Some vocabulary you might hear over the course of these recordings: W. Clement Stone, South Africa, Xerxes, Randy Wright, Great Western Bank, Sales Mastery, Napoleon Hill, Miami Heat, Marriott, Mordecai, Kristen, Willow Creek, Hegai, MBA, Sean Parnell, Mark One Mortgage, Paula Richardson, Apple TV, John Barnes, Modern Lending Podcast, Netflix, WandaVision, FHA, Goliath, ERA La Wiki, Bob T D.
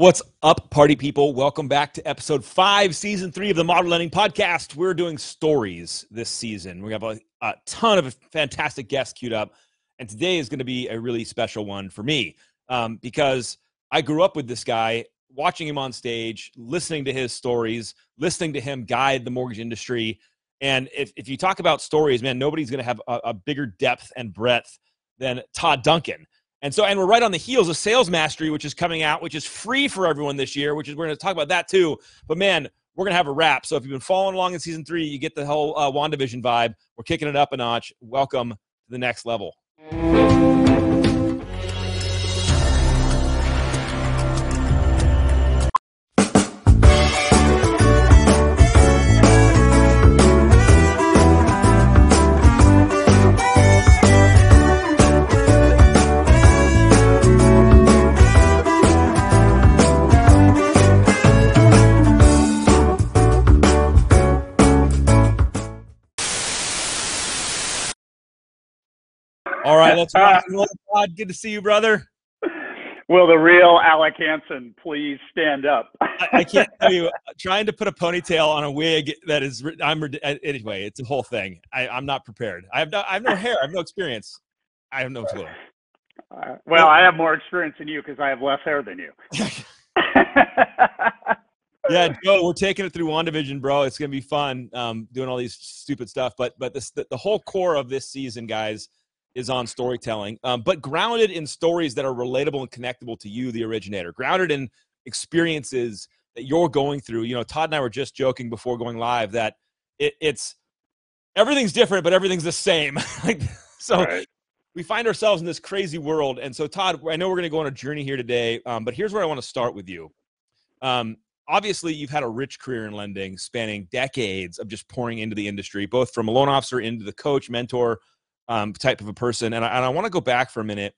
What's up, party people? Welcome back to episode 5, season 3 of the Modern Lending Podcast. We're doing stories this season. We have a ton of fantastic guests queued up, and today is going to be a really special one for me because I grew up with this guy, watching him on stage, listening to his stories, listening to him guide the mortgage industry. And if you talk about stories, man, nobody's going to have a bigger depth and breadth than Todd Duncan. And we're right on the heels of Sales Mastery, which is coming out, which is free for everyone this year, we're going to talk about that too. But man, we're going to have a wrap. So if you've been following along in season 3, you get the whole WandaVision vibe. We're kicking it up a notch. Welcome to the next level. All right, let's rock and roll, Todd. Good to see you, brother. Will the real Alec Hansen please stand up? I can't tell you. Trying to put a ponytail on a wig that is, anyway, it's a whole thing. I'm not prepared. I have no hair. I have no experience. I have no clue. Well, I have more experience than you because I have less hair than you. Yeah, Joe, we're taking it through WandaVision, bro. It's going to be fun doing all these stupid stuff. But the whole core of this season, guys, is on storytelling, but grounded in stories that are relatable and connectable to you, the originator, grounded in experiences that you're going through. You know, Todd and I were just joking before going live that it's everything's different, but everything's the same. So right. We find ourselves in this crazy world. And so Todd, I know we're going to go on a journey here today, but here's where I want to start with you. Obviously you've had a rich career in lending spanning decades of just pouring into the industry, both from a loan officer into the coach, mentor, type of a person. And I want to go back for a minute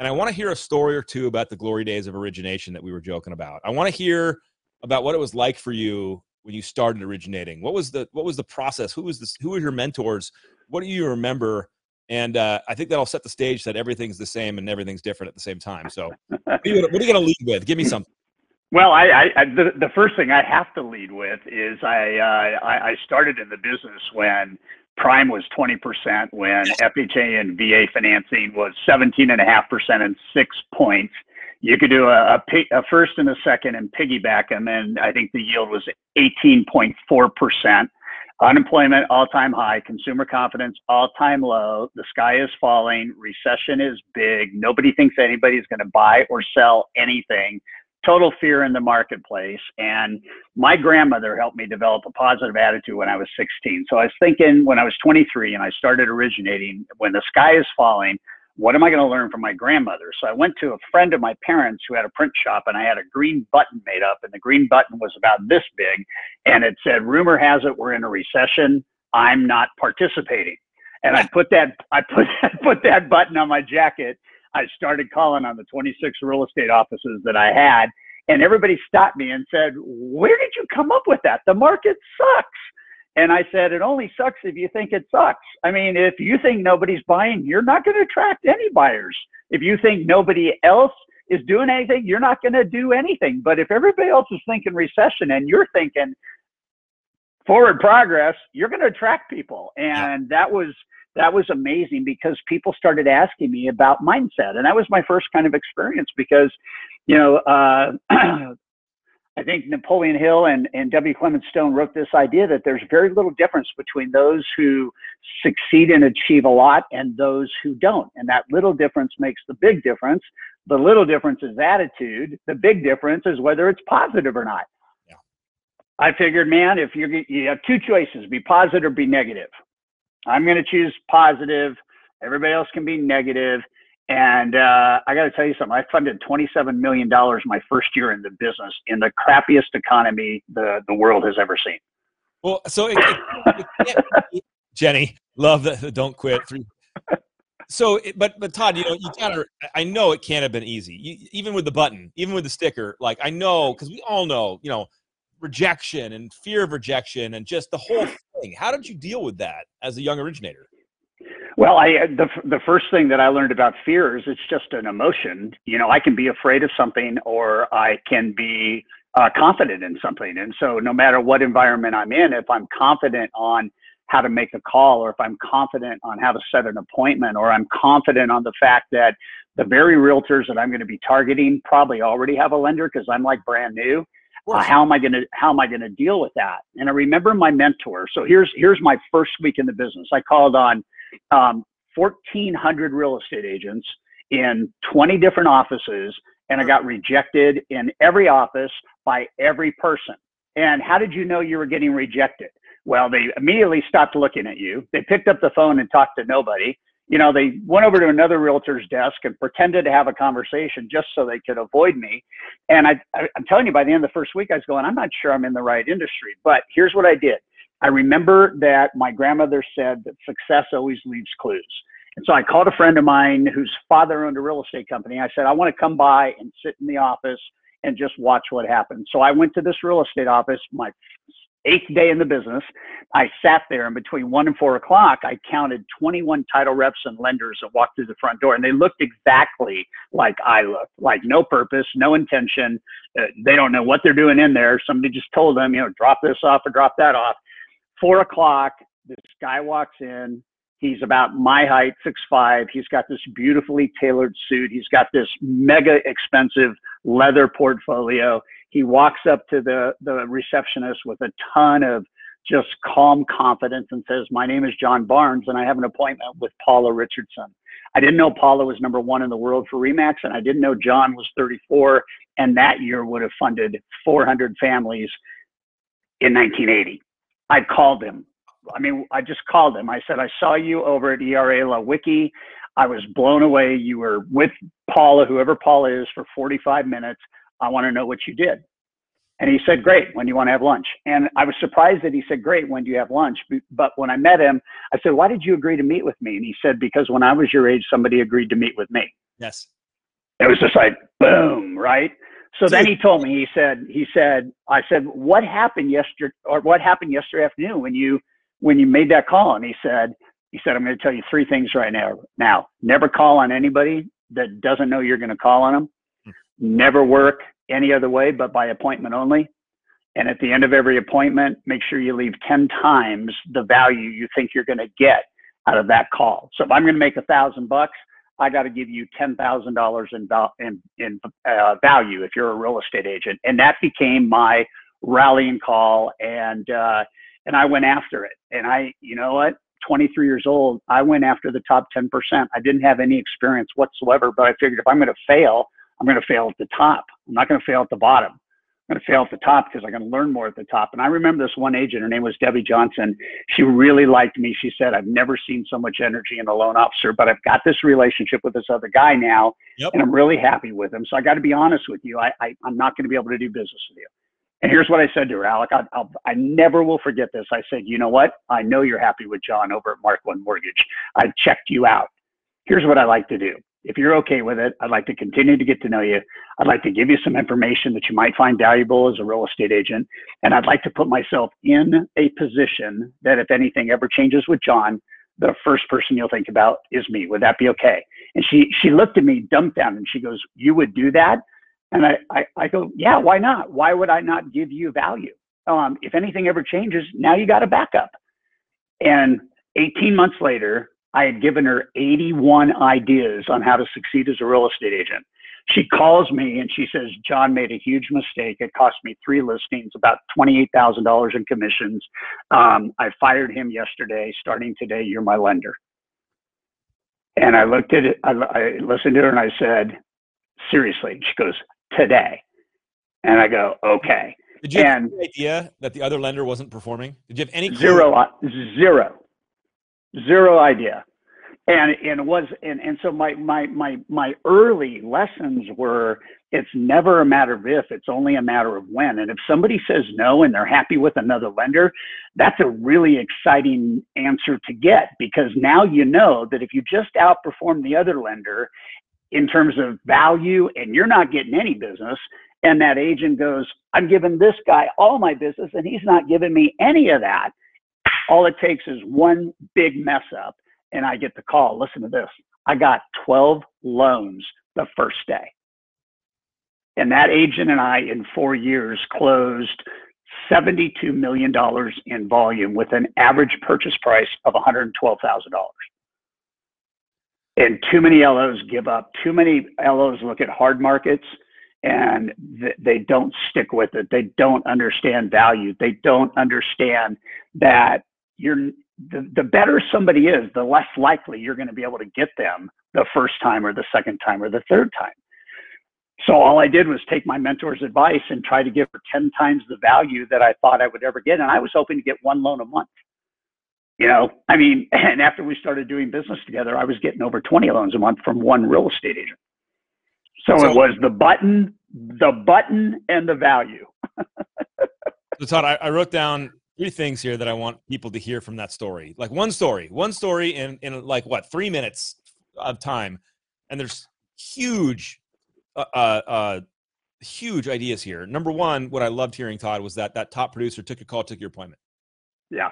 and I want to hear a story or two about the glory days of origination that we were joking about. I want to hear about what it was like for you when you started originating. What was the process? Who were your mentors? What do you remember? And I think that'll set the stage that everything's the same and everything's different at the same time. So what are you going to lead with? Give me something. Well, the first thing I have to lead with is I started in the business when prime was 20%, when FHA and VA financing was 17.5% and 6 points. You could do a first and a second and piggyback, and then I think the yield was 18.4%. Unemployment all-time high, consumer confidence all-time low, the sky is falling, recession is big, nobody thinks anybody's going to buy or sell anything. Total fear in the marketplace. And my grandmother helped me develop a positive attitude when I was 16. So I was thinking when I was 23 and I started originating, when the sky is falling, what am I going to learn from my grandmother? So I went to a friend of my parents who had a print shop, and I had a green button made up, and the green button was about this big. And it said, rumor has it, we're in a recession. I'm not participating. And I put that button on my jacket. I started calling on the 26 real estate offices that I had, and everybody stopped me and said, where did you come up with that? The market sucks. And I said, it only sucks if you think it sucks. I mean, if you think nobody's buying, you're not going to attract any buyers. If you think nobody else is doing anything, you're not going to do anything. But if everybody else is thinking recession and you're thinking forward progress, you're going to attract people. And that was amazing because people started asking me about mindset. And that was my first kind of experience because, you know, I think Napoleon Hill and W. Clement Stone wrote this idea that there's very little difference between those who succeed and achieve a lot and those who don't. And that little difference makes the big difference. The little difference is attitude. The big difference is whether it's positive or not. Yeah. I figured, man, if you have two choices, be positive or be negative. I'm going to choose positive. Everybody else can be negative. And I got to tell you something. I funded $27 million my first year in the business in the crappiest economy the world has ever seen. Well, so it Jenny, love the don't quit. So, but Todd, you know, I know it can't have been easy. Even with the button, even with the sticker, like I know, because we all know, you know, rejection and fear of rejection and just the whole thing. How did you deal with that as a young originator? Well, the first thing that I learned about fear is it's just an emotion. You know, I can be afraid of something or I can be confident in something. And so no matter what environment I'm in, if I'm confident on how to make a call, or if I'm confident on how to set an appointment, or I'm confident on the fact that the very realtors that I'm going to be targeting probably already have a lender because I'm like brand new. How am I going to deal with that? And I remember my mentor. So here's my first week in the business. I called on 1,400 real estate agents in 20 different offices, and I got rejected in every office by every person. And how did you know you were getting rejected? Well, they immediately stopped looking at you. They picked up the phone and talked to nobody. You know, they went over to another realtor's desk and pretended to have a conversation just so they could avoid me. And I'm telling you, by the end of the first week, I was going, I'm not sure I'm in the right industry. But here's what I did. I remember that my grandmother said that success always leaves clues. And so I called a friend of mine whose father owned a real estate company. I said, I want to come by and sit in the office and just watch what happens. So I went to this real estate office, my eighth day in the business. I sat there, and between 1 and 4 o'clock, I counted 21 title reps and lenders that walked through the front door, and they looked exactly like I looked, like no purpose, no intention. They don't know what they're doing in there. Somebody just told them, you know, drop this off or drop that off. 4 o'clock, this guy walks in. He's about my height, 6'5". He's got this beautifully tailored suit. He's got this mega expensive leather portfolio. He walks up to the receptionist with a ton of just calm confidence and says, my name is John Barnes, and I have an appointment with Paula Richardson. I didn't know Paula was #1 in the world for REMAX, and I didn't know John was 34, and that year would have funded 400 families in 1980. I called him. I mean, I just called him. I said, I saw you over at ERA La Wiki. I was blown away. You were with Paula, whoever Paula is, for 45 minutes. I want to know what you did. And he said, great, when do you want to have lunch? And I was surprised that he said, great, when do you have lunch? But when I met him, I said, why did you agree to meet with me? And he said, because when I was your age, somebody agreed to meet with me. Yes. It was just like, boom, right? So then he told me, he said, I said, what happened yesterday afternoon when you made that call? And he said, I'm going to tell you three things right now. Never call on anybody that doesn't know you're going to call on them. Never work any other way but by appointment only. And at the end of every appointment, make sure you leave 10 times the value you think you're going to get out of that call. So if I'm going to make $1,000, I got to give you $10,000 in value if you're a real estate agent. And that became my rallying call. And I went after it. And I, you know what, 23 years old, I went after the top 10%. I didn't have any experience whatsoever, but I figured if I'm going to fail, I'm going to fail at the top. I'm not going to fail at the bottom. I'm going to fail at the top because I'm going to learn more at the top. And I remember this one agent, her name was Debbie Johnson. She really liked me. She said, I've never seen so much energy in a loan officer, but I've got this relationship with this other guy now, and I'm really happy with him. So I got to be honest with you. I'm not going to be able to do business with you. And here's what I said to her, Alec. I never will forget this. I said, you know what? I know you're happy with John over at Mark One Mortgage. I checked you out. Here's what I like to do. If you're okay with it, I'd like to continue to get to know you. I'd like to give you some information that you might find valuable as a real estate agent. And I'd like to put myself in a position that if anything ever changes with John, the first person you'll think about is me. Would that be okay? And she looked at me dumbfounded and she goes, you would do that? And I go, yeah, why not? Why would I not give you value? If anything ever changes, now you got a backup. And 18 months later, I had given her 81 ideas on how to succeed as a real estate agent. She calls me and she says, John made a huge mistake. It cost me 3 listings, about $28,000 in commissions. I fired him yesterday. Starting today, you're my lender. And I looked at it, I listened to her and I said, seriously? She goes, today. And I go, okay. Did you have any idea that the other lender wasn't performing? Did you have any clue? Zero idea. And so my early lessons were, it's never a matter of if, it's only a matter of when. And if somebody says no and they're happy with another lender, that's a really exciting answer to get, because now you know that if you just outperform the other lender in terms of value and you're not getting any business, and that agent goes, I'm giving this guy all my business and he's not giving me any of that. All it takes is one big mess up and I get the call. Listen to this. I got 12 loans the first day. And that agent and I in 4 years closed $72 million in volume with an average purchase price of $112,000. And too many LOs give up. Too many LOs look at hard markets and they don't stick with it. They don't understand value. They don't understand that the better somebody is, the less likely you're going to be able to get them the first time or the second time or the third time. So all I did was take my mentor's advice and try to give her 10 times the value that I thought I would ever get. And I was hoping to get one loan a month. You know, I mean, and after we started doing business together, I was getting over 20 loans a month from one real estate agent. So it was the button and the value. So Todd, I wrote down 3 things here that I want people to hear from that story. Like one story in like what, 3 minutes of time. And there's huge ideas here. Number one, what I loved hearing, Todd, was that top producer took your call, took your appointment. Yeah.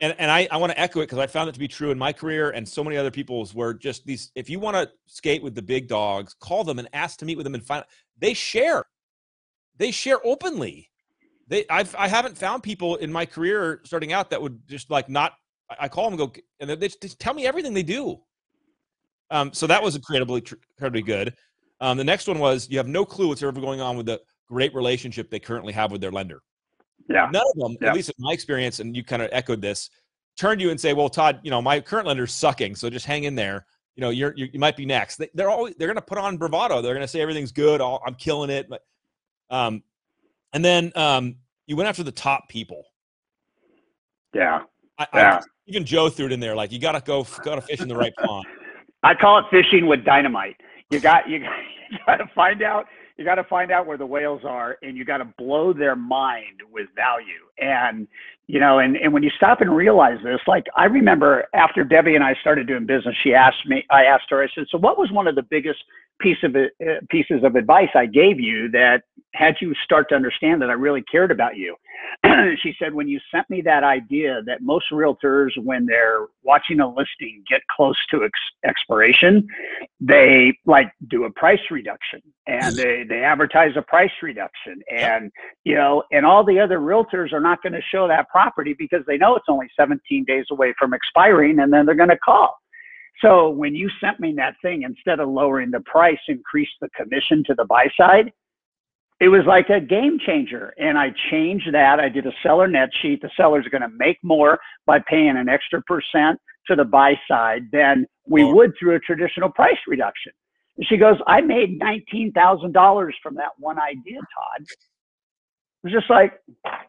And I want to echo it because I found it to be true in my career and so many other people's were just these. If you want to skate with the big dogs, call them and ask to meet with them and find out. They share openly. I haven't found people in my career starting out that would just like not. I call them and go and they just tell me everything they do. So that was incredibly good. The next one was you have no clue what's ever going on with the great relationship they currently have with their lender. Yeah. None of them, at least in my experience, and you kind of echoed this, turned you and say, well, Todd, you know, my current lender's sucking, so just hang in there. You know, you might be next. They're going to put on bravado. They're going to say everything's good. I'm killing it. But, and then you went after the top people. Yeah. I even Joe threw it in there. Like, you got to fish in the right pond. I call it fishing with dynamite. You got to find out where the whales are, and you got to blow their mind with value. And, you know, and when you stop and realize this, like I remember after Debbie and I started doing business, I asked her, I said, so what was one of the biggest pieces of advice I gave you that had you start to understand that I really cared about you? She said, when you sent me that idea that most realtors, when they're watching a listing get close to expiration, they like do a price reduction and they advertise a price reduction. And, you know, and all the other realtors are not going to show that property because they know it's only 17 days away from expiring and then they're going to call. So when you sent me that thing, instead of lowering the price, increase the commission to the buy side, it was like a game changer. And I changed that. I did a seller net sheet. The seller's going to make more by paying an extra % to the buy side than we would through a traditional price reduction. And she goes, I made $19,000 from that one idea, Todd. It was just like,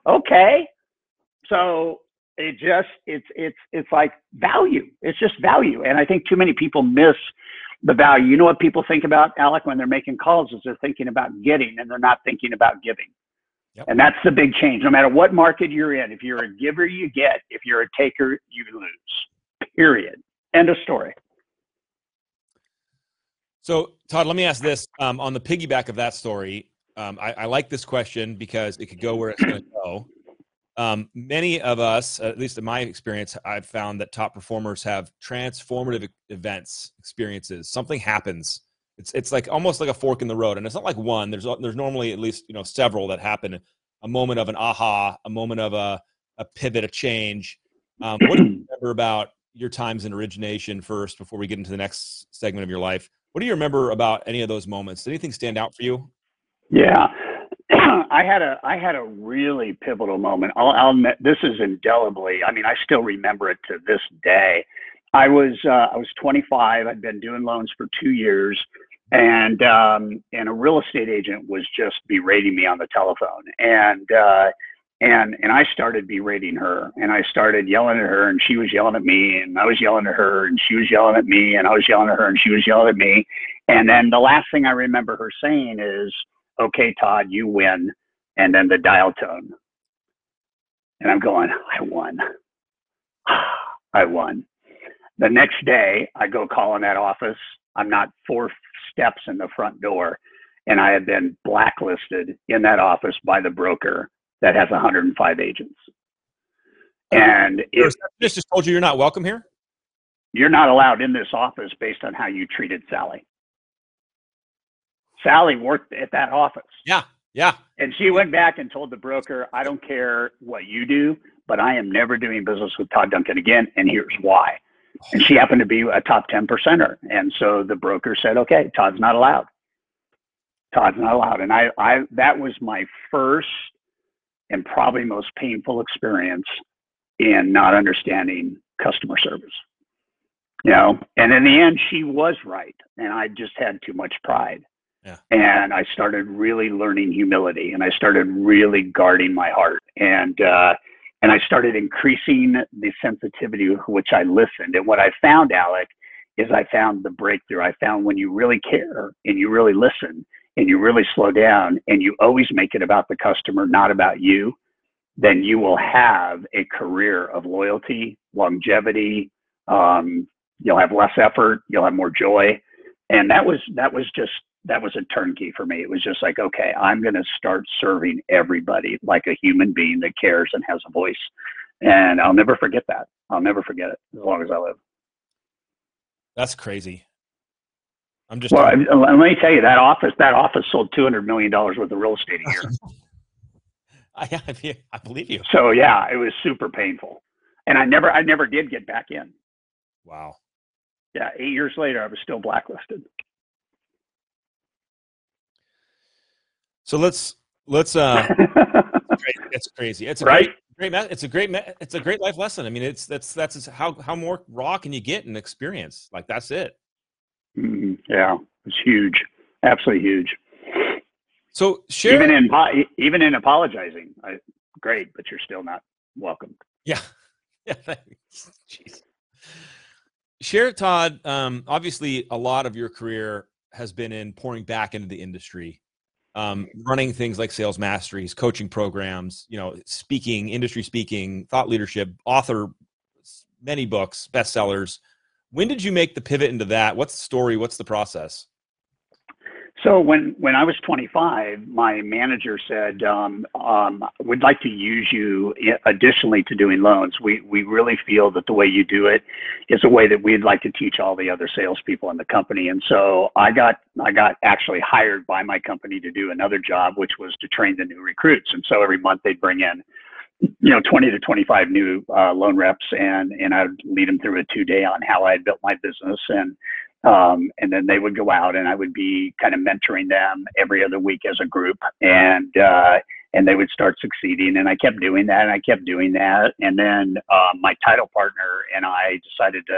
okay. So it's like value. It's just value. And I think too many people miss the value. You know what people think about, Alec, when they're making calls is they're thinking about getting and they're not thinking about giving. Yep. And that's the big change. No matter what market you're in, if you're a giver, you get. If you're a taker, you lose. Period. End of story. So, Todd, let me ask this. On the piggyback of that story, I like this question because it could go where it's going to go. Many of us, at least in my experience, I've found that top performers have transformative events, experiences. Something happens. It's like almost like a fork in the road, and it's not like one. There's normally at least, you know, several that happen. A moment of an aha, a moment of a pivot, a change. What do you remember about your times in origination first before we get into the next segment of your life? What do you remember about any of those moments? Did anything stand out for you? Yeah. I had a really pivotal moment. This is indelibly. I mean, I still remember it to this day. I was 25. I'd been doing loans for 2 years, and a real estate agent was just berating me on the telephone, and I started berating her, and I started yelling at her, and she was yelling at me, and I was yelling at her, and she was yelling at me, and I was yelling at her, and she was yelling at me, and then the last thing I remember her saying is, okay, Todd, you win. And then the dial tone. And I'm going, I won. I won. The next day, I go call in that office. I'm not 4 steps in the front door. And I have been blacklisted in that office by the broker that has 105 agents. And if, just told you you're not welcome here? You're not allowed in this office based on how you treated Sally. Sally worked at that office. Yeah, yeah. And she went back and told the broker, I don't care what you do, but I am never doing business with Todd Duncan again, and here's why. And she happened to be a top 10%er. And so the broker said, okay, Todd's not allowed. Todd's not allowed. And I that was my first and probably most painful experience in not understanding customer service. You know, and in the end, she was right. And I just had too much pride. Yeah. And I started really learning humility, and I started really guarding my heart. And I started increasing the sensitivity with which I listened. And what I found, Alec, is I found the breakthrough. I found when you really care and you really listen and you really slow down and you always make it about the customer, not about you, then you will have a career of loyalty, longevity. You'll have less effort. You'll have more joy. And that was a turnkey for me. It was just like, okay, I'm going to start serving everybody like a human being that cares and has a voice. And I'll never forget that. I'll never forget it as long as I live. That's crazy. I'm just, well, let me tell you, that office sold $200 million worth of real estate a year. I believe you. So yeah, it was super painful. And I never did get back in. Wow. Yeah. 8 years later, I was still blacklisted. So let's that's crazy. It's a right? It's a great life lesson. I mean, that's how more raw can you get in experience? Like that's it. Mm-hmm. Yeah. It's huge. Absolutely huge. So share even in apologizing, great, but you're still not welcomed. Yeah. Yeah. Jeez. Share, Todd. Obviously a lot of your career has been in pouring back into the industry. Running things like Sales Masteries, coaching programs, you know, speaking, industry speaking, thought leadership, author, many books, bestsellers. When did you make the pivot into that? What's the story? What's the process? So when I was 25, my manager said, we'd like to use you additionally to doing loans. We really feel that the way you do it is a way that we'd like to teach all the other salespeople in the company. And so I got actually hired by my company to do another job, which was to train the new recruits. And so every month they'd bring in, you know, 20 to 25 new loan reps, and I'd lead them through a 2-day on how I had built my business. And then they would go out and I would be kind of mentoring them every other week as a group, and they would start succeeding. And I kept doing that and I kept doing that. And then, my title partner and I decided to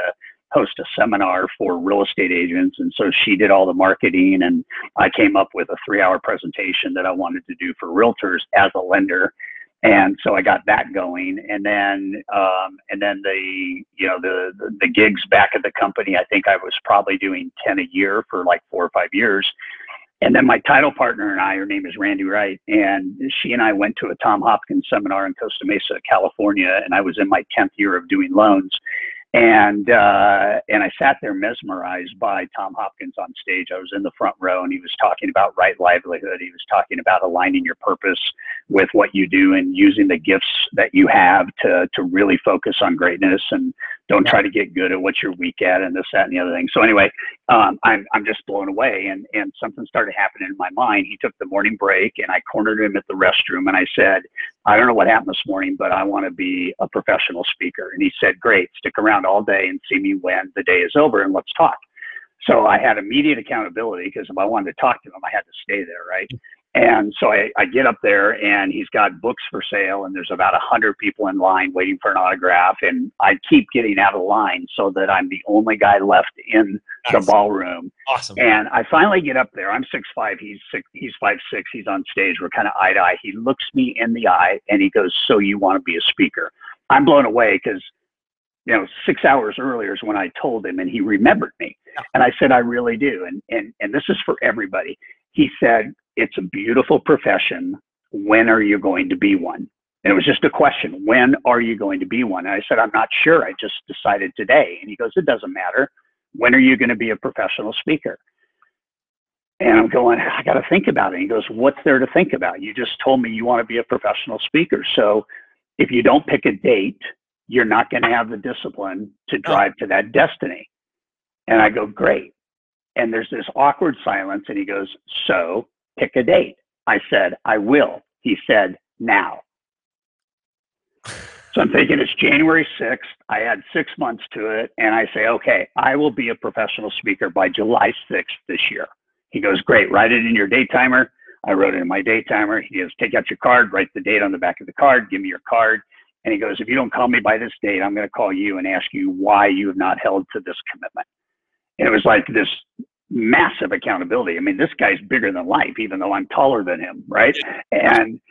host a seminar for real estate agents. And so she did all the marketing, and I came up with a 3-hour presentation that I wanted to do for realtors as a lender. And so I got that going, and then the gigs back at the company. I think I was probably doing 10 a year for like 4 or 5 years. And then my title partner and I, her name is Randy Wright, and she and I went to a Tom Hopkins seminar in Costa Mesa, California, and I was in my 10th year of doing loans. And I sat there mesmerized by Tom Hopkins on stage. I was in the front row, and he was talking about right livelihood. He was talking about aligning your purpose with what you do and using the gifts that you have to really focus on greatness, and don't try to get good at what you're weak at, and this, that, and the other thing. So anyway, I'm just blown away, and something started happening in my mind. He took the morning break, and I cornered him at the restroom, and I said, I don't know what happened this morning, but I want to be a professional speaker. And he said, great, stick around all day and see me when the day is over, and let's talk. So I had immediate accountability, because if I wanted to talk to him, I had to stay there, right? And so I get up there, and he's got books for sale, and there's about 100 people in line waiting for an autograph. And I keep getting out of line so that I'm the only guy left in the ballroom. Awesome. And I finally get up there. I'm 6'5", he's 5'6", he's on stage. We're kind of eye to eye. He looks me in the eye and he goes, so you want to be a speaker? I'm blown away, because, you know, 6 hours earlier is when I told him, and he remembered me. And I said, I really do. And this is for everybody. He said, it's a beautiful profession. When are you going to be one? And it was just a question. When are you going to be one? And I said, I'm not sure. I just decided today. And he goes, it doesn't matter. When are you going to be a professional speaker? And I'm going, I got to think about it. And he goes, what's there to think about? You just told me you want to be a professional speaker. So if you don't pick a date, you're not going to have the discipline to drive to that destiny. And I go, great. And there's this awkward silence. And he goes, so pick a date. I said, I will. He said, now. So I'm thinking it's January 6th. I had 6 months to it. And I say, okay, I will be a professional speaker by July 6th this year. He goes, great. Write it in your date timer. I wrote it in my date timer. He goes, take out your card, write the date on the back of the card, give me your card. And he goes, if you don't call me by this date, I'm going to call you and ask you why you have not held to this commitment. And it was like this massive accountability. I mean, this guy's bigger than life, even though I'm taller than him, right? And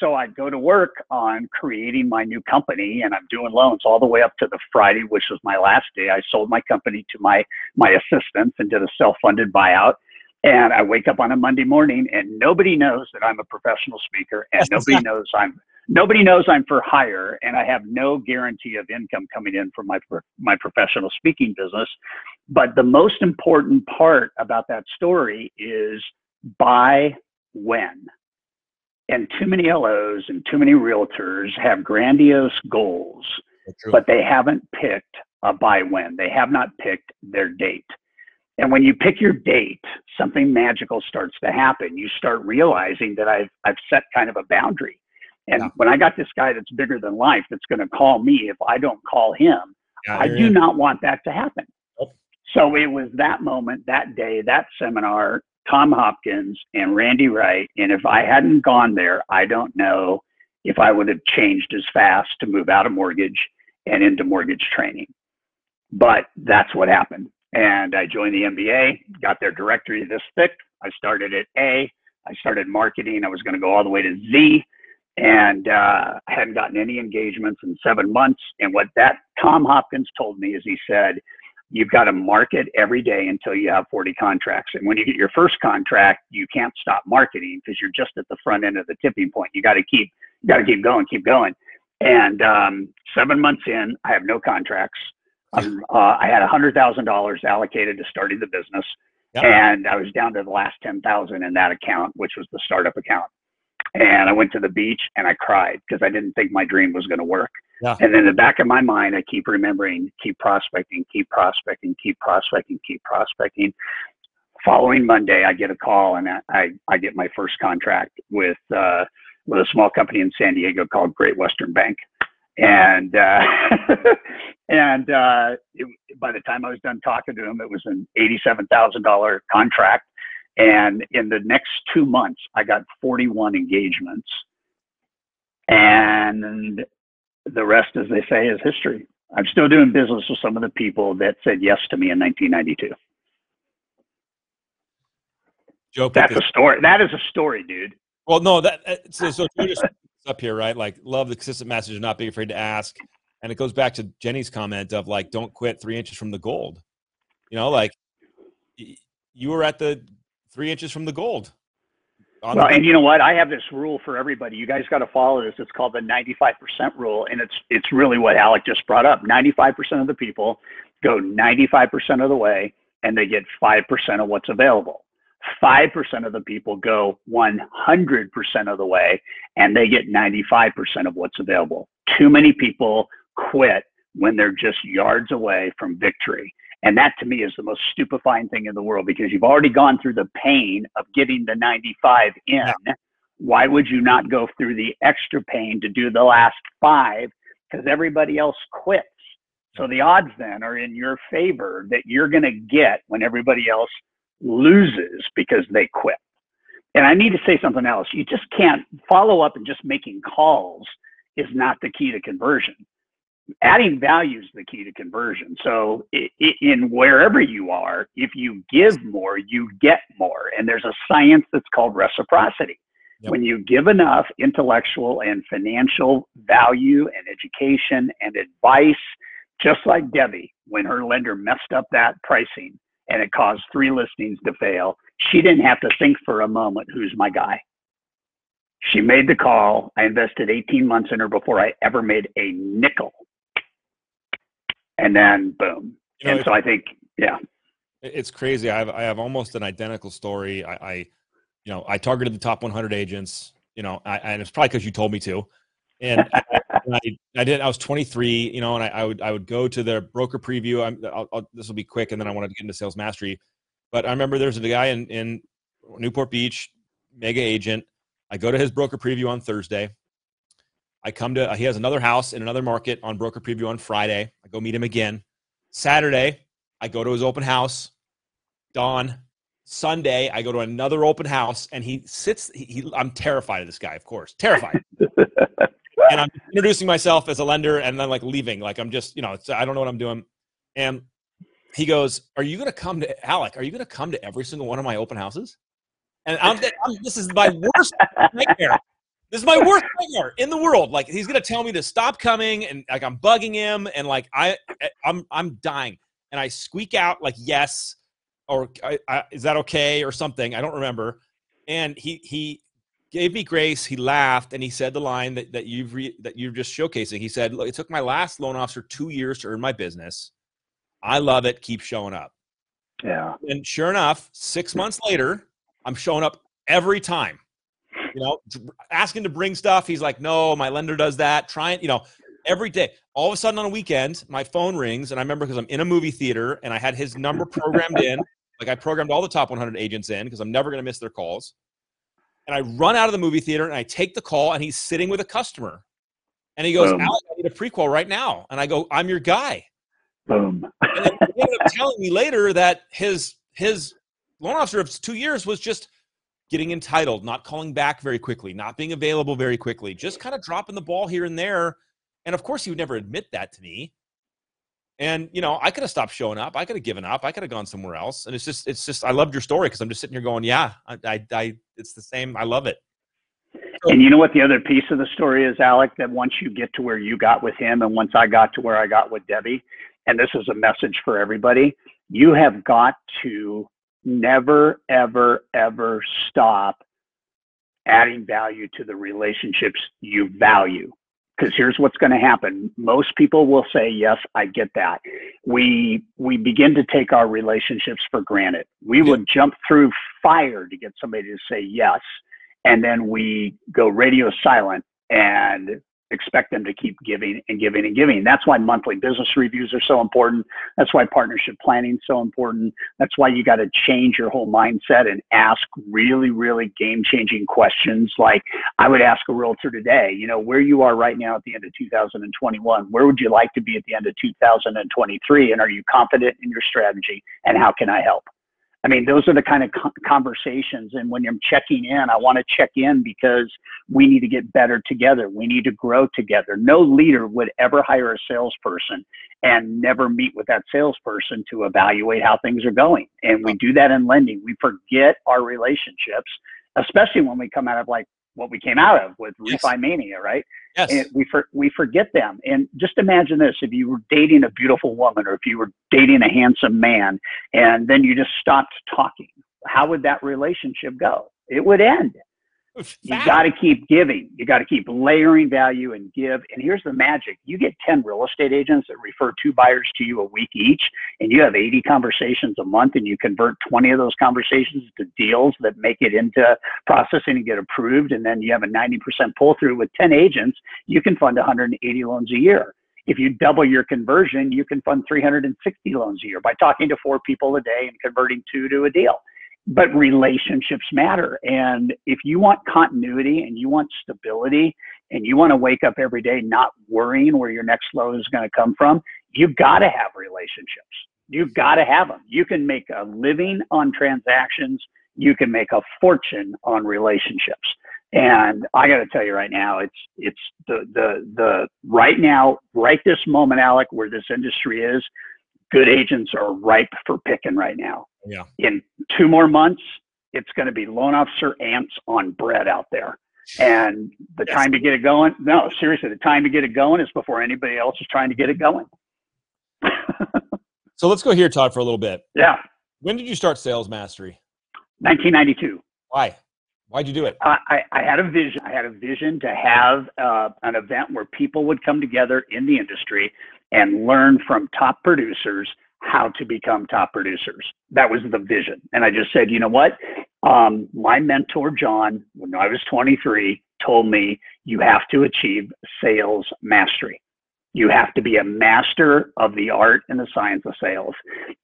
so I go to work on creating my new company, and I'm doing loans all the way up to the Friday, which was my last day. I sold my company to my assistants and did a self-funded buyout. And I wake up on a Monday morning, and nobody knows that I'm a professional speaker, and nobody knows I'm for hire, and I have no guarantee of income coming in from my professional speaking business. But the most important part about that story is by when. And too many LOs and too many realtors have grandiose goals, but they haven't picked a by when. They have not picked their date. And when you pick your date, something magical starts to happen. You start realizing that I've set kind of a boundary. And when I got this guy that's bigger than life, that's going to call me if I don't call him, I do not want that to happen. Nope. So it was that moment, that day, that seminar, Tom Hopkins and Randy Wright. And if I hadn't gone there, I don't know if I would have changed as fast to move out of mortgage and into mortgage training. But that's what happened. And I joined the MBA, got their directory this thick. I started at A. I started marketing. I was going to go all the way to Z. And I hadn't gotten any engagements in 7 months. And what that Tom Hopkins told me is he said, you've got to market every day until you have 40 contracts. And when you get your first contract, you can't stop marketing because you're just at the front end of the tipping point. You got to keep going. And 7 months in, I have no contracts. I had $100,000 allocated to starting the business, and I was down to the last 10,000 in that account, which was the startup account. And I went to the beach and I cried because I didn't think my dream was going to work. And in the back of my mind, I keep remembering, keep prospecting. Following Monday, I get a call and I get my first contract with a small company in San Diego called Great Western Bank. And, by the time I was done talking to him, it was an $87,000 contract. And in the next 2 months, I got 41 engagements. And the rest, as they say, is history. I'm still doing business with some of the people that said yes to me in 1992. Joe, that's a story. That is a story, dude. Well, no, so you're just up here, right? Like, love the consistent message of not being afraid to ask. And it goes back to Jenny's comment of like, don't quit 3 inches from the gold. You know, like you were at the 3 inches from the gold. Well, and you know what? I have this rule for everybody. You guys got to follow this. It's called the 95% rule. And it's really what Alec just brought up. 95% of the people go 95% of the way and they get 5% of what's available. 5% of the people go 100% of the way and they get 95% of what's available. Too many people quit when they're just yards away from victory. And that to me is the most stupefying thing in the world because you've already gone through the pain of getting the 95 in. Why would you not go through the extra pain to do the last 5? Because everybody else quits. So the odds then are in your favor that you're going to get when everybody else loses because they quit. And I need to say something else. You just can't follow up and just making calls is not the key to conversion. Adding value is the key to conversion. So in wherever you are, if you give more, you get more. And there's a science that's called reciprocity. When you give enough intellectual and financial value and education and advice, just like Debbie, when her lender messed up that pricing, and it caused 3 listings to fail, she didn't have to think for a moment, who's my guy? She made the call. I invested 18 months in her before I ever made a nickel. And then boom. You know, and so I think, it's crazy. I have almost an identical story. I targeted the top 100 agents, and it's probably because you told me to. And I did. I was 23, you know, and I would go to the broker preview. This will be quick, and then I wanted to get into Sales Mastery. But I remember there's a guy in Newport Beach, mega agent. I go to his broker preview on Thursday. He has another house in another market on broker preview on Friday. I go meet him again. Saturday, I go to his open house. Dawn. Sunday, I go to another open house, and he sits. I'm terrified of this guy, of course, terrified. And I'm introducing myself as a lender, and then like leaving, like I'm just, you know, I don't know what I'm doing. And he goes, "Are you going to come to Alec? Are you going to come to every single one of my open houses?" And this is my worst nightmare. This is my worst nightmare in the world. Like he's going to tell me to stop coming, and like I'm bugging him, and like I'm dying, and I squeak out like yes. Or is that okay or something? I don't remember. And he gave me grace. He laughed and he said the line that you're just showcasing. He said, "Look, it took my last loan officer 2 years to earn my business. I love it. Keep showing up." Yeah. And sure enough, 6 months later, I'm showing up every time. You know, asking to bring stuff. He's like, "No, my lender does that." Trying, you know. Every day, all of a sudden on a weekend, my phone rings, and I remember because I'm in a movie theater, and I had his number programmed in. Like I programmed all the top 100 agents in because I'm never going to miss their calls. And I run out of the movie theater, and I take the call, and he's sitting with a customer, and he goes, "Alec, I need a prequel right now." And I go, "I'm your guy." Boom. And then he ended up telling me later that his loan officer of 2 years was just getting entitled, not calling back very quickly, not being available very quickly, just kind of dropping the ball here and there. And of course, he would never admit that to me. And, you know, I could have stopped showing up. I could have given up. I could have gone somewhere else. And I loved your story because I'm just sitting here going, yeah, it's the same. I love it. So, and you know what the other piece of the story is, Alec, that once you get to where you got with him and once I got to where I got with Debbie, and this is a message for everybody, you have got to never, ever, ever stop adding value to the relationships you value. Because here's what's going to happen. Most people will say, yes, I get that. We begin to take our relationships for granted. We would jump through fire to get somebody to say yes. And then we go radio silent and expect them to keep giving and giving and giving. That's why monthly business reviews are so important. That's why partnership planning is so important. That's why you got to change your whole mindset and ask really, really game-changing questions. Like I would ask a realtor today, you know, where you are right now at the end of 2021, where would you like to be at the end of 2023? And are you confident in your strategy? And how can I help? I mean, those are the kind of conversations. And when you're checking in, I want to check in because we need to get better together. We need to grow together. No leader would ever hire a salesperson and never meet with that salesperson to evaluate how things are going. And we do that in lending. We forget our relationships, especially when we come out of like what we came out of with refi mania, right? Yes. And we forget them. And just imagine this, if you were dating a beautiful woman or if you were dating a handsome man and then you just stopped talking, how would that relationship go? It would end. You got to keep giving. You got to keep layering value and give. And here's the magic. You get 10 real estate agents that refer 2 buyers to you a week each, and you have 80 conversations a month, and you convert 20 of those conversations to deals that make it into processing and get approved. And then you have a 90% pull through with 10 agents. You can fund 180 loans a year. If you double your conversion, you can fund 360 loans a year by talking to 4 people a day and converting 2 to a deal. But relationships matter. And if you want continuity and you want stability and you want to wake up every day not worrying where your next loan is going to come from, you've got to have relationships. You've got to have them. You can make a living on transactions. You can make a fortune on relationships. And I got to tell you right now, it's the right now, right this moment, Alec, where this industry is, good agents are ripe for picking right now. Yeah. In 2 more months, it's going to be loan officer ants on bread out there. And the time to get it going, no, seriously, the time to get it going is before anybody else is trying to get it going. So let's go here, Todd, for a little bit. Yeah. When did you start Sales Mastery? 1992. Why? Why'd you do it? I had a vision. I had a vision to have an event where people would come together in the industry and learn from top producers how to become top producers. That was the vision. And I just said, you know what? My mentor, John, when I was 23, told me you have to achieve sales mastery. You have to be a master of the art and the science of sales.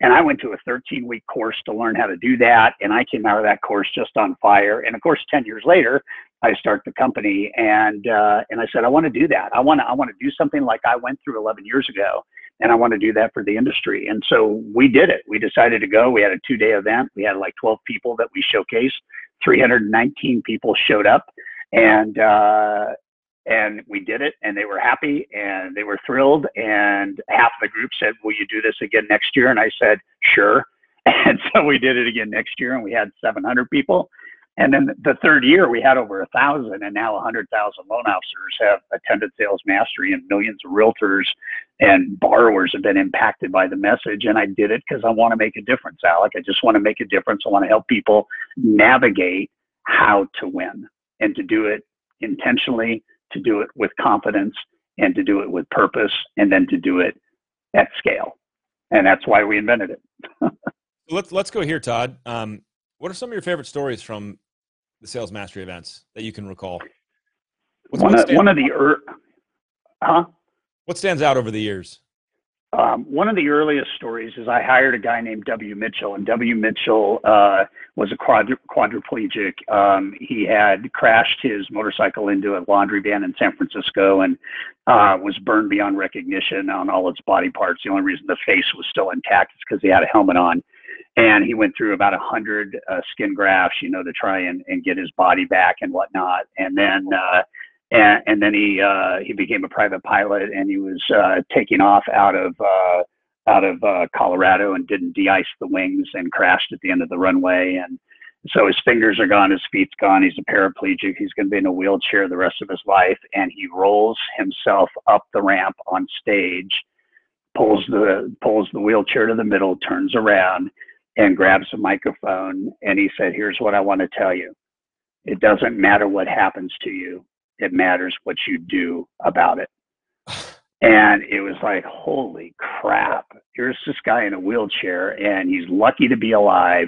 And I went to a 13-week course to learn how to do that. And I came out of that course just on fire. And of course, 10 years later, I start the company. And I said, I want to do that. I want to do something like I went through 11 years ago. And I want to do that for the industry. And so we did it. We decided to go. We had a two-day event. We had like 12 people that we showcased. 319 people showed up. And we did it, and they were happy and they were thrilled. And half the group said, will you do this again next year? And I said, sure. And so we did it again next year, and we had 700 people. And then the third year we had over 1,000, and now 100,000 loan officers have attended Sales Mastery, and millions of realtors and borrowers have been impacted by the message. And I did it because I want to make a difference, Alec. I just want to make a difference. I want to help people navigate how to win, and to do it intentionally, to do it with confidence, and to do it with purpose, and then to do it at scale. And that's why we invented it. Let's go here, Todd. What are some of your favorite stories from the Sales Mastery events that you can recall? What stands out over the years? One of the earliest stories is I hired a guy named W. Mitchell, and W. Mitchell was a quadriplegic. He had crashed his motorcycle into a laundry van in San Francisco and was burned beyond recognition on all its body parts. The only reason the face was still intact is because he had a helmet on. And he went through about 100 skin grafts, to try and get his body back and whatnot. And then he became a private pilot, and he was taking off out of Colorado and didn't de-ice the wings and crashed at the end of the runway. And so his fingers are gone, his feet's gone. He's a paraplegic. He's going to be in a wheelchair the rest of his life. And he rolls himself up the ramp on stage, pulls the wheelchair to the middle, turns around, and grabs the microphone. And he said, "Here's what I want to tell you. It doesn't matter what happens to you. It matters what you do about it." And it was like, holy crap, here's this guy in a wheelchair, and he's lucky to be alive.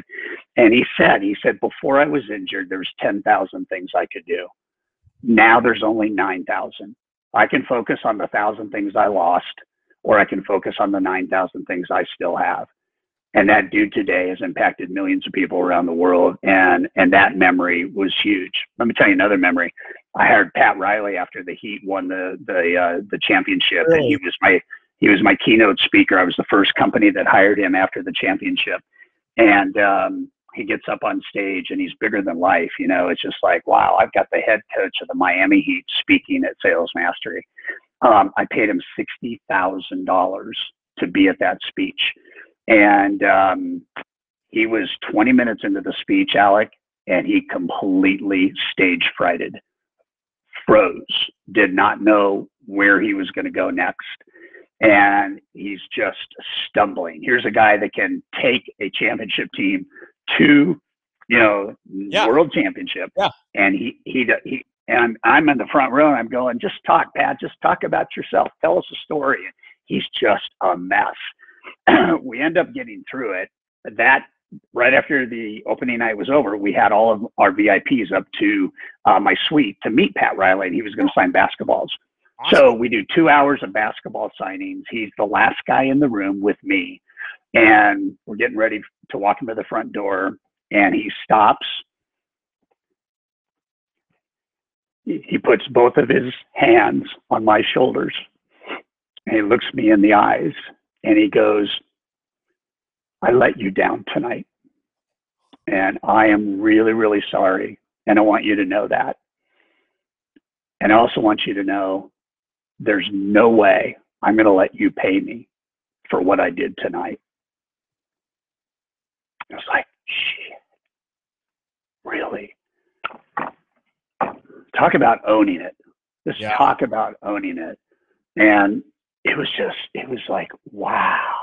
And he said, before I was injured, there was 10,000 things I could do. Now there's only 9,000. I can focus on the 1,000 things I lost, or I can focus on the 9,000 things I still have. And that dude today has impacted millions of people around the world. And that memory was huge. Let me tell you another memory. I hired Pat Riley after the Heat won the championship. Really? And he was my keynote speaker. I was the first company that hired him after the championship. And he gets up on stage, and he's bigger than life. It's just like, wow, I've got the head coach of the Miami Heat speaking at Sales Mastery. I paid him $60,000 to be at that speech. And he was 20 minutes into the speech, Alec, and he completely stage frighted, froze, did not know where he was going to go next. And he's just stumbling. Here's a guy that can take a championship team to, world championship. Yeah. And he and I'm in the front row, and I'm going, just talk, Pat, just talk about yourself. Tell us a story. And he's just a mess. We end up getting through it. That right after the opening night was over, we had all of our VIPs up to my suite to meet Pat Riley, and he was going to sign basketballs. Awesome. So we do 2 hours of basketball signings. He's the last guy in the room with me, and we're getting ready to walk him to the front door, and he stops. He puts both of his hands on my shoulders, and he looks me in the eyes. And he goes, "I let you down tonight. And I am really, really sorry. And I want you to know that. And I also want you to know there's no way I'm going to let you pay me for what I did tonight." I was like, shit, really? Talk about owning it. Just talk about owning it. And it was like, wow,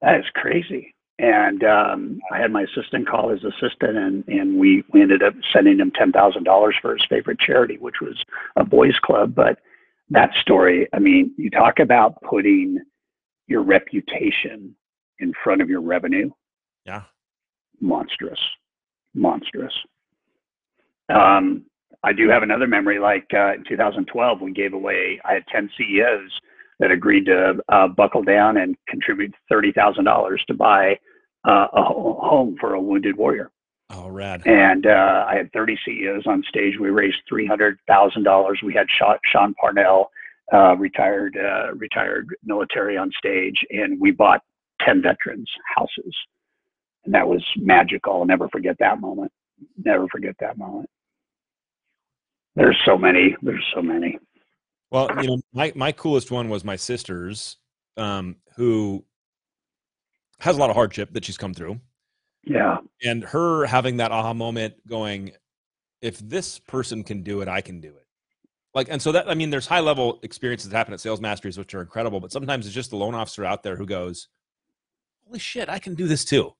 that is crazy. And I had my assistant call his assistant, and we ended up sending him $10,000 for his favorite charity, which was a boys club. But that story, I mean, you talk about putting your reputation in front of your revenue. Yeah. Monstrous. I do have another memory, like in 2012, we gave away, I had 10 CEOs that agreed to buckle down and contribute $30,000 to buy a home for a wounded warrior. Oh, rad. And I had 30 CEOs on stage. We raised $300,000. We had Sean Parnell, retired military, on stage, and we bought 10 veterans houses. And that was magical. I'll never forget that moment. Never forget that moment. There's so many. There's so many. Well, you know, my coolest one was my sister's, who has a lot of hardship that she's come through. Yeah. And her having that aha moment going, if this person can do it, I can do it. Like, and so that, I mean, there's high level experiences that happen at Sales Masteries, which are incredible, but sometimes it's just the loan officer out there who goes, holy shit, I can do this too.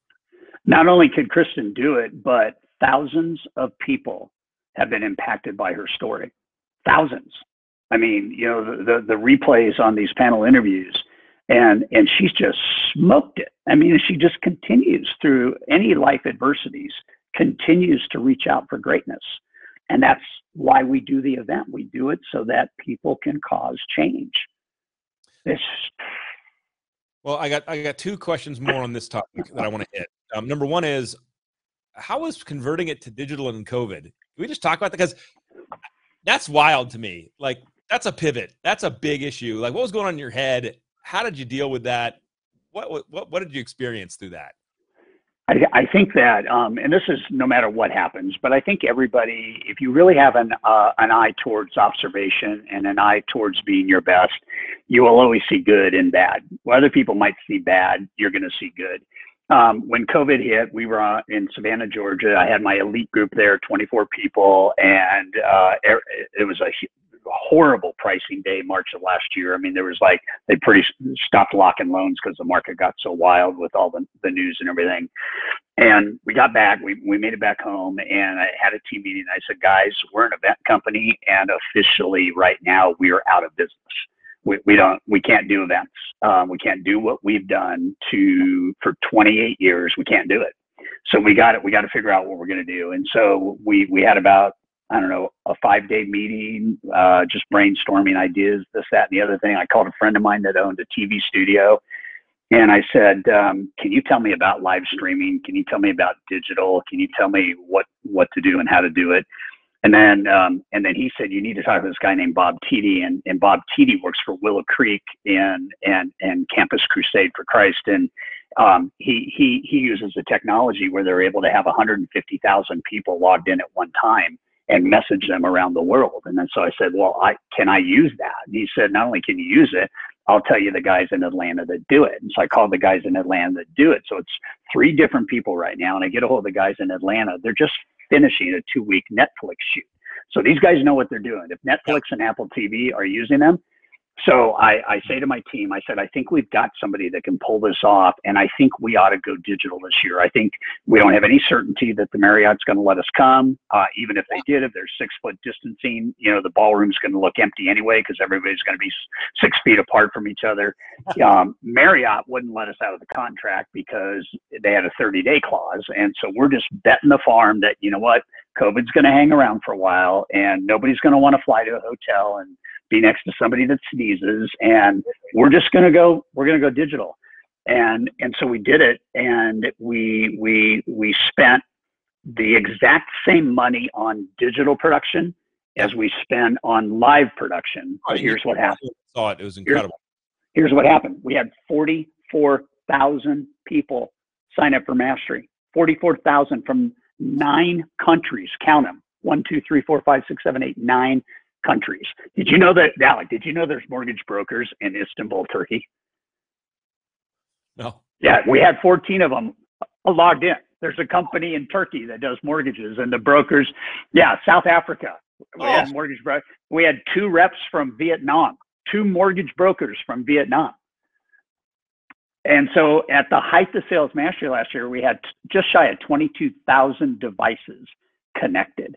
Not only could Kristen do it, but thousands of people have been impacted by her story. Thousands. I mean, you know, the replays on these panel interviews, and she's just smoked it. I mean, she just continues through any life adversities, continues to reach out for greatness. And that's why we do the event. We do it so that people can cause change. Well, I got two questions more on this topic that I want to hit. Number one is, how is converting it to digital in COVID? Can we just talk about that? Because that's wild to me. Like, that's a pivot. That's a big issue. Like, what was going on in your head? How did you deal with that? What did you experience through that? I think that, and this is no matter what happens, but I think everybody, if you really have an eye towards observation and an eye towards being your best, you will always see good and bad. What other people might see bad, you're going to see good. When COVID hit, we were in Savannah, Georgia. I had my elite group there, 24 people, and it was a horrible pricing day, March of last year. I mean, there was like, they pretty stopped locking loans because the market got so wild with all the news and everything. And we got back, we made it back home, and I had a team meeting. I said, guys, we're an event company, and officially right now we are out of business. We can't do events. We can't do what we've done for 28 years. We can't do it. So we got to figure out what we're going to do. And so we had about, I don't know, a 5-day meeting, just brainstorming ideas, this, that, and the other thing. I called a friend of mine that owned a TV studio, and I said, can you tell me about live streaming? Can you tell me about digital? Can you tell me what to do and how to do it? And then he said, you need to talk to this guy named Bob T D, and Bob T D works for Willow Creek and Campus Crusade for Christ. And he uses a technology where they're able to have 150,000 people logged in at one time and message them around the world. And then so I said, well, can I use that? And he said, not only can you use it, I'll tell you the guys in Atlanta that do it. And so I called the guys in Atlanta that do it. So it's 3 different people right now. And I get a hold of the guys in Atlanta. They're just finishing a 2-week Netflix shoot. So these guys know what they're doing. If Netflix and Apple TV are using them. So I say to my team, I said, I think we've got somebody that can pull this off, and I think we ought to go digital this year. I think we don't have any certainty that the Marriott's going to let us come. Even if they did, if there's 6-foot distancing, you know, the ballroom's going to look empty anyway because everybody's going to be 6 feet apart from each other. Marriott wouldn't let us out of the contract because they had a 30-day clause, and so we're just betting the farm that, you know what, COVID's going to hang around for a while, and nobody's going to want to fly to a hotel and be next to somebody that sneezes, and we're just going to go, we're going to go digital. And so we did it, and we spent the exact same money on digital production as we spent on live production. But here's what happened. I saw it. It was incredible. Here's what happened. We had 44,000 people sign up for Mastery, 44,000 from 9 countries. Count them. 1, 2, 3, 4, 5, 6, 7, 8, 9 countries. Did you know that, Alec, did you know there's mortgage brokers in Istanbul, Turkey? No. Yeah, we had 14 of them logged in. There's a company in Turkey that does mortgages, and the brokers, yeah, South Africa. We had mortgage brokers. We had 2 reps from Vietnam, 2 mortgage brokers from Vietnam. And so at the height of Sales Mastery last year, we had just shy of 22,000 devices connected.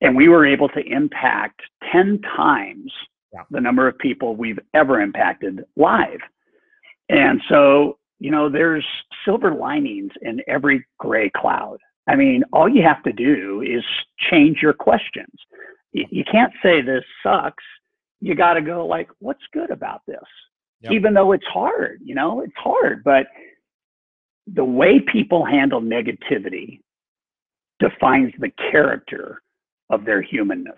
And we were able to impact 10 times the number of people we've ever impacted live. And so, you know, there's silver linings in every gray cloud. I mean, all you have to do is change your questions. you can't say this sucks. You got to go like, what's good about this? Yep. Even though it's hard, you know, it's hard, but the way people handle negativity defines the character of their humanness.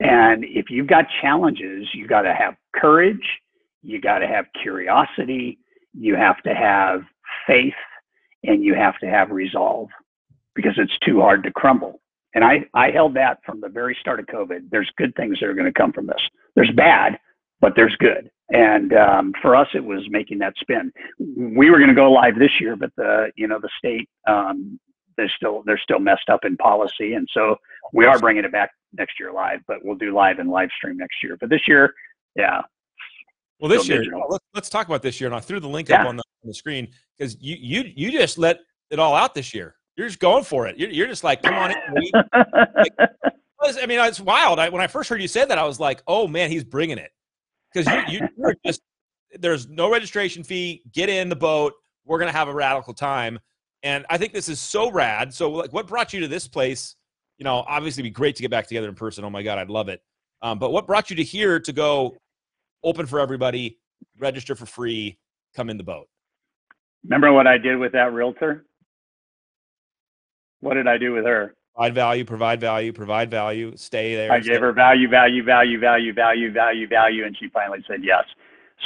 And if you've got challenges, you got to have courage, you got to have curiosity, you have to have faith, and you have to have resolve, because it's too hard to crumble. And I held that from the very start of COVID. There's good things that are going to come from this. There's bad, but there's good. And for us, it was making that spin. We were going to go live this year, but the state, they're still messed up in policy. And so we are bringing it back next year live, but we'll do live and live stream next year. But this year, yeah. Well, this year, let's talk about this year. And I threw the link up on the screen, because you just let it all out this year. You're just going for it. You're just like, come on in. I mean, it's wild. When I first heard you say that, I was like, oh man, he's bringing it. Because you're just, there's no registration fee. Get in the boat. We're going to have a radical time. And I think this is so rad. So like, what brought you to this place? You know, obviously it'd be great to get back together in person. Oh my God, I'd love it. But what brought you to here to go open for everybody, register for free, come in the boat? Remember what I did with that realtor? What did I do with her? Provide value, stay there. I gave her value, and she finally said yes.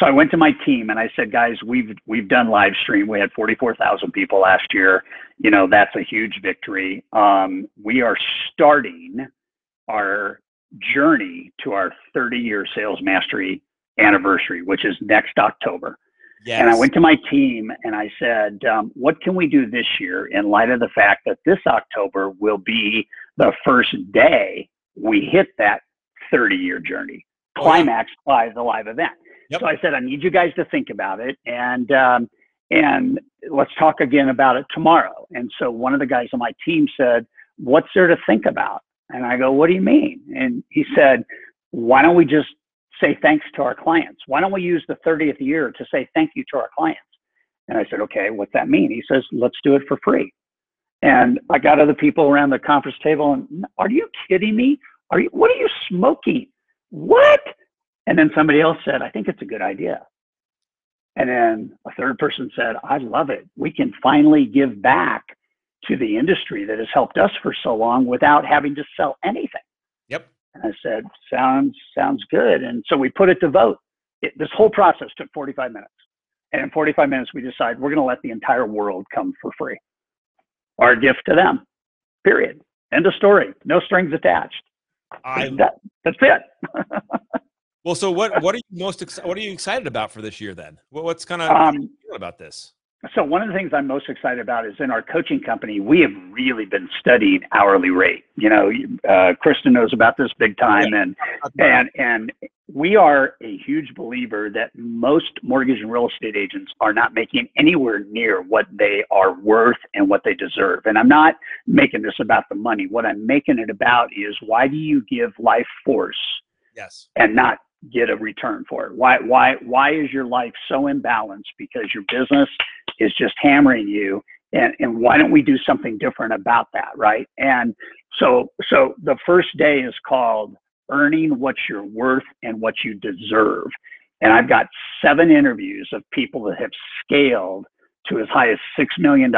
So I went to my team and I said, guys, we've done live stream. We had 44,000 people last year. You know, that's a huge victory. We are starting our journey to our 30-year Sales Mastery anniversary, which is next October. Yes. And I went to my team and I said, what can we do this year in light of the fact that this October will be the first day we hit that 30-year journey, climaxed by the live event. Yep. So I said, I need you guys to think about it, and let's talk again about it tomorrow. And so one of the guys on my team said, what's there to think about? And I go, what do you mean? And he said, why don't we just say thanks to our clients? Why don't we use the 30th year to say thank you to our clients? And I said, okay, what's that mean? He says, let's do it for free. And I got other people around the conference table and, are you kidding me? What are you smoking? What? And then somebody else said, I think it's a good idea. And then a third person said, I love it. We can finally give back to the industry that has helped us for so long without having to sell anything. Yep. And I said, sounds good. And so we put it to vote. This whole process took 45 minutes. And in 45 minutes, we decide we're going to let the entire world come for free. Our gift to them, period. End of story. No strings attached. That's it. Well, so what are you excited about for this year then? What's kind of about this? So one of the things I'm most excited about is in our coaching company, we have really been studying hourly rate. You know, Kristen knows about this big time, and we are a huge believer that most mortgage and real estate agents are not making anywhere near what they are worth and what they deserve. And I'm not making this about the money. What I'm making it about is, why do you give life force? Yes. And not get a return for it? Why is your life so imbalanced because your business is just hammering you? And why don't we do something different about that? Right. And so the first day is called earning what you're worth and what you deserve. And I've got 7 interviews of people that have scaled to as high as $6 million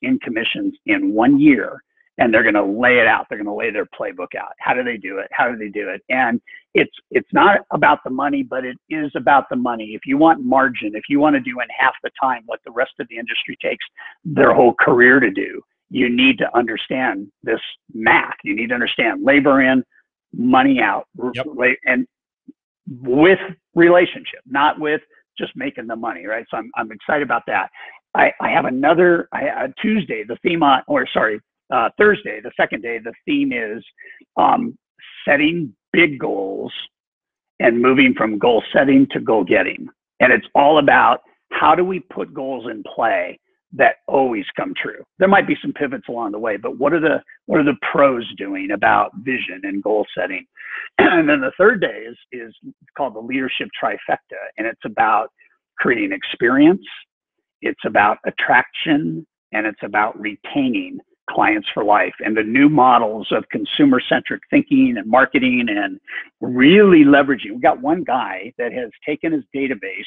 in commissions in 1 year. And they're going to lay it out. They're going to lay their playbook out. How do they do it? How do they do it? And it's not about the money, but it is about the money. If you want margin, if you want to do in half the time what the rest of the industry takes their whole career to do, you need to understand this math. You need to understand labor in, money out, yep. And with relationship, not with just making the money, right? So I'm excited about that. I have another Tuesday, the theme on, or sorry, Thursday, the second day, the theme is setting big goals and moving from goal setting to goal getting. And it's all about, how do we put goals in play that always come true? There might be some pivots along the way, but what are the pros doing about vision and goal setting? And then the third day is called the leadership trifecta. And it's about creating experience. It's about attraction, and it's about retaining clients for life, and the new models of consumer-centric thinking and marketing and really leveraging. We've got one guy that has taken his database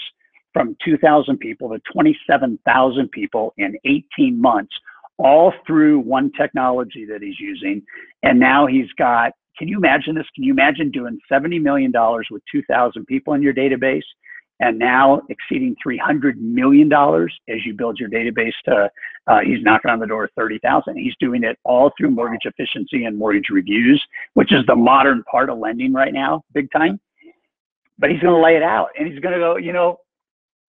from 2,000 people to 27,000 people in 18 months, all through one technology that he's using. And now he's got, can you imagine this? Can you imagine doing $70 million with 2,000 people in your database? And now exceeding $300 million as you build your database to, he's knocking on the door of 30,000. He's doing it all through mortgage efficiency and mortgage reviews, which is the modern part of lending right now, big time. But he's going to lay it out and he's going to go, you know,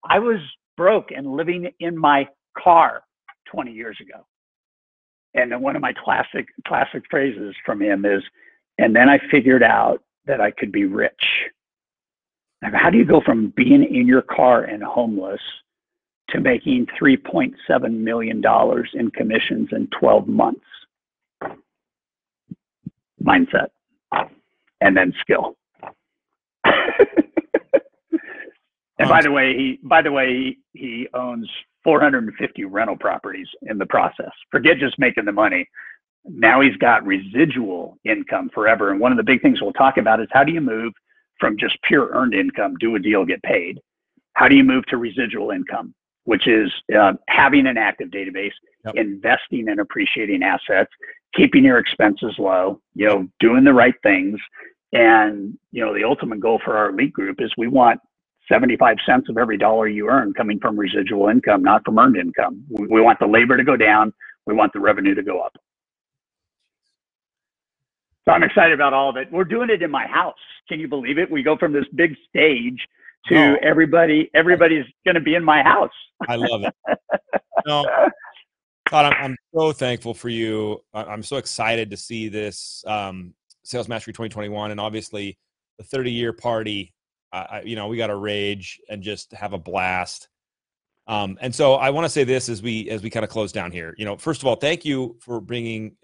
I was broke and living in my car 20 years ago. And then one of my classic phrases from him is, and then I figured out that I could be rich. How do you go from being in your car and homeless to making $3.7 million in commissions in 12 months? Mindset and then skill. And by the way, he owns 450 rental properties in the process. Forget just making the money. Now he's got residual income forever. And one of the big things we'll talk about is how do you move from just pure earned income, do a deal, get paid. How do you move to residual income, which is having an active database, yep, investing in appreciating assets, keeping your expenses low, you know, doing the right things. And, you know, the ultimate goal for our elite group is we want 75 cents of every dollar you earn coming from residual income, not from earned income. We want the labor to go down. We want the revenue to go up. So I'm excited about all of it. We're doing it in my house. Can you believe it? We go from this big stage to everybody's going to be in my house. I love it. No, Todd, I'm so thankful for you. I'm so excited to see this Sales Mastery 2021, and obviously the 30-year party. You know, we got to rage and just have a blast. And so I want to say this as we kind of close down here. You know, first of all, thank you for bringing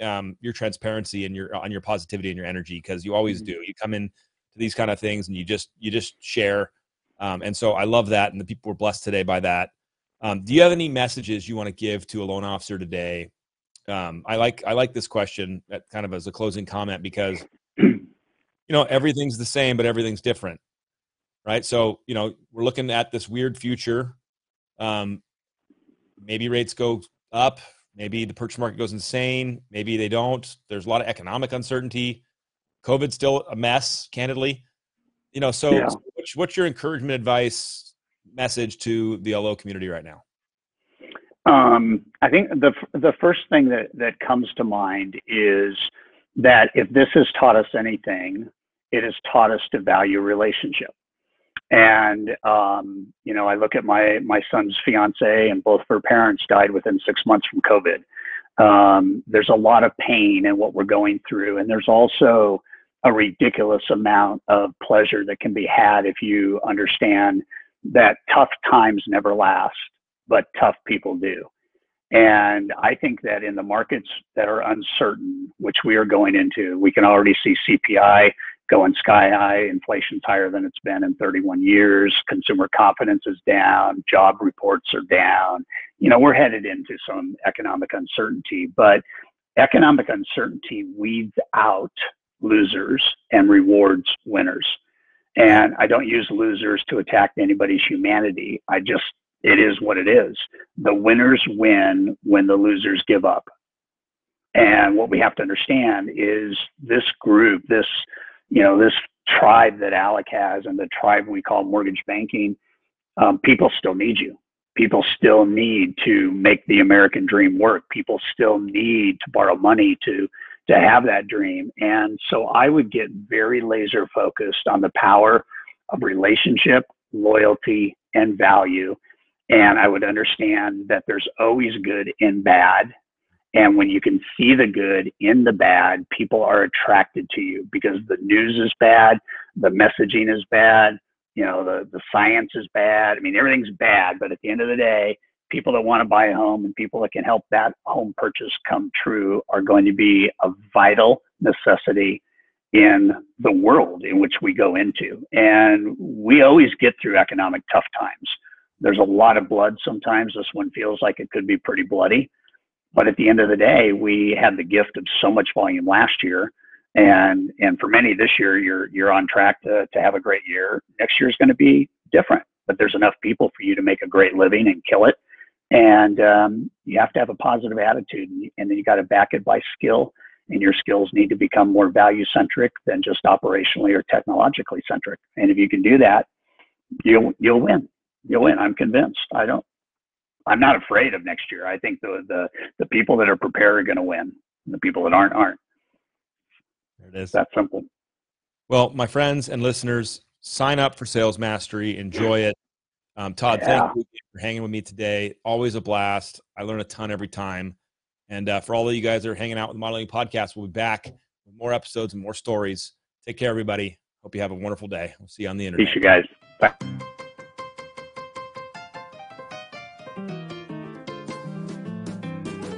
your transparency and your positivity and your energy, because you always do. You come in to these kind of things and you just share. And so I love that, and the people were blessed today by that. Do you have any messages you want to give to a loan officer today? I like this question at kind of as a closing comment, because you know, everything's the same but everything's different, right? So you know, we're looking at this weird future. Maybe rates go up, maybe the purchase market goes insane, maybe they don't. There's a lot of economic uncertainty. COVID's still a mess, candidly. You know, so yeah. What's your encouragement, advice, message to the LO community right now? I think the first thing that comes to mind is that if this has taught us anything, it has taught us to value relationship. And, you know, I look at my son's fiance, and both of her parents died within 6 months from COVID. There's a lot of pain in what we're going through. And there's also a ridiculous amount of pleasure that can be had if you understand that tough times never last, but tough people do. And I think that in the markets that are uncertain, which we are going into, we can already see CPI going sky high, inflation's higher than it's been in 31 years, consumer confidence is down, job reports are down. You know, we're headed into some economic uncertainty, but economic uncertainty weeds out losers and rewards winners. And I don't use losers to attack anybody's humanity. It is what it is. The winners win when the losers give up. And what we have to understand is this group, this tribe that Alec has, and the tribe we call mortgage banking, people still need you. People still need to make the American dream work. People still need to borrow money to have that dream. And so I would get very laser focused on the power of relationship, loyalty, and value. And I would understand that there's always good in bad. And when you can see the good in the bad, people are attracted to you because the news is bad, the messaging is bad, you know, the science is bad. I mean, everything's bad, but at the end of the day, people that want to buy a home and people that can help that home purchase come true are going to be a vital necessity in the world in which we go into. And we always get through economic tough times. There's a lot of blood sometimes. This one feels like it could be pretty bloody. But at the end of the day, we had the gift of so much volume last year. And for many this year, you're on track to have a great year. Next year is going to be different, but there's enough people for you to make a great living and kill it. And you have to have a positive attitude, and then you got to back it by skill, and your skills need to become more value centric than just operationally or technologically centric. And if you can do that, you'll win. You'll win. I'm convinced. I'm not afraid of next year. I think the people that are prepared are going to win. And the people that aren't. There it is. That simple. Well, my friends and listeners, sign up for Sales Mastery. Enjoy it. Todd, thank you for hanging with me today. Always a blast. I learn a ton every time. And for all of you guys that are hanging out with the Modeling Podcast, we'll be back with more episodes and more stories. Take care, everybody. Hope you have a wonderful day. We'll see you on the internet. Peace, you guys. Bye.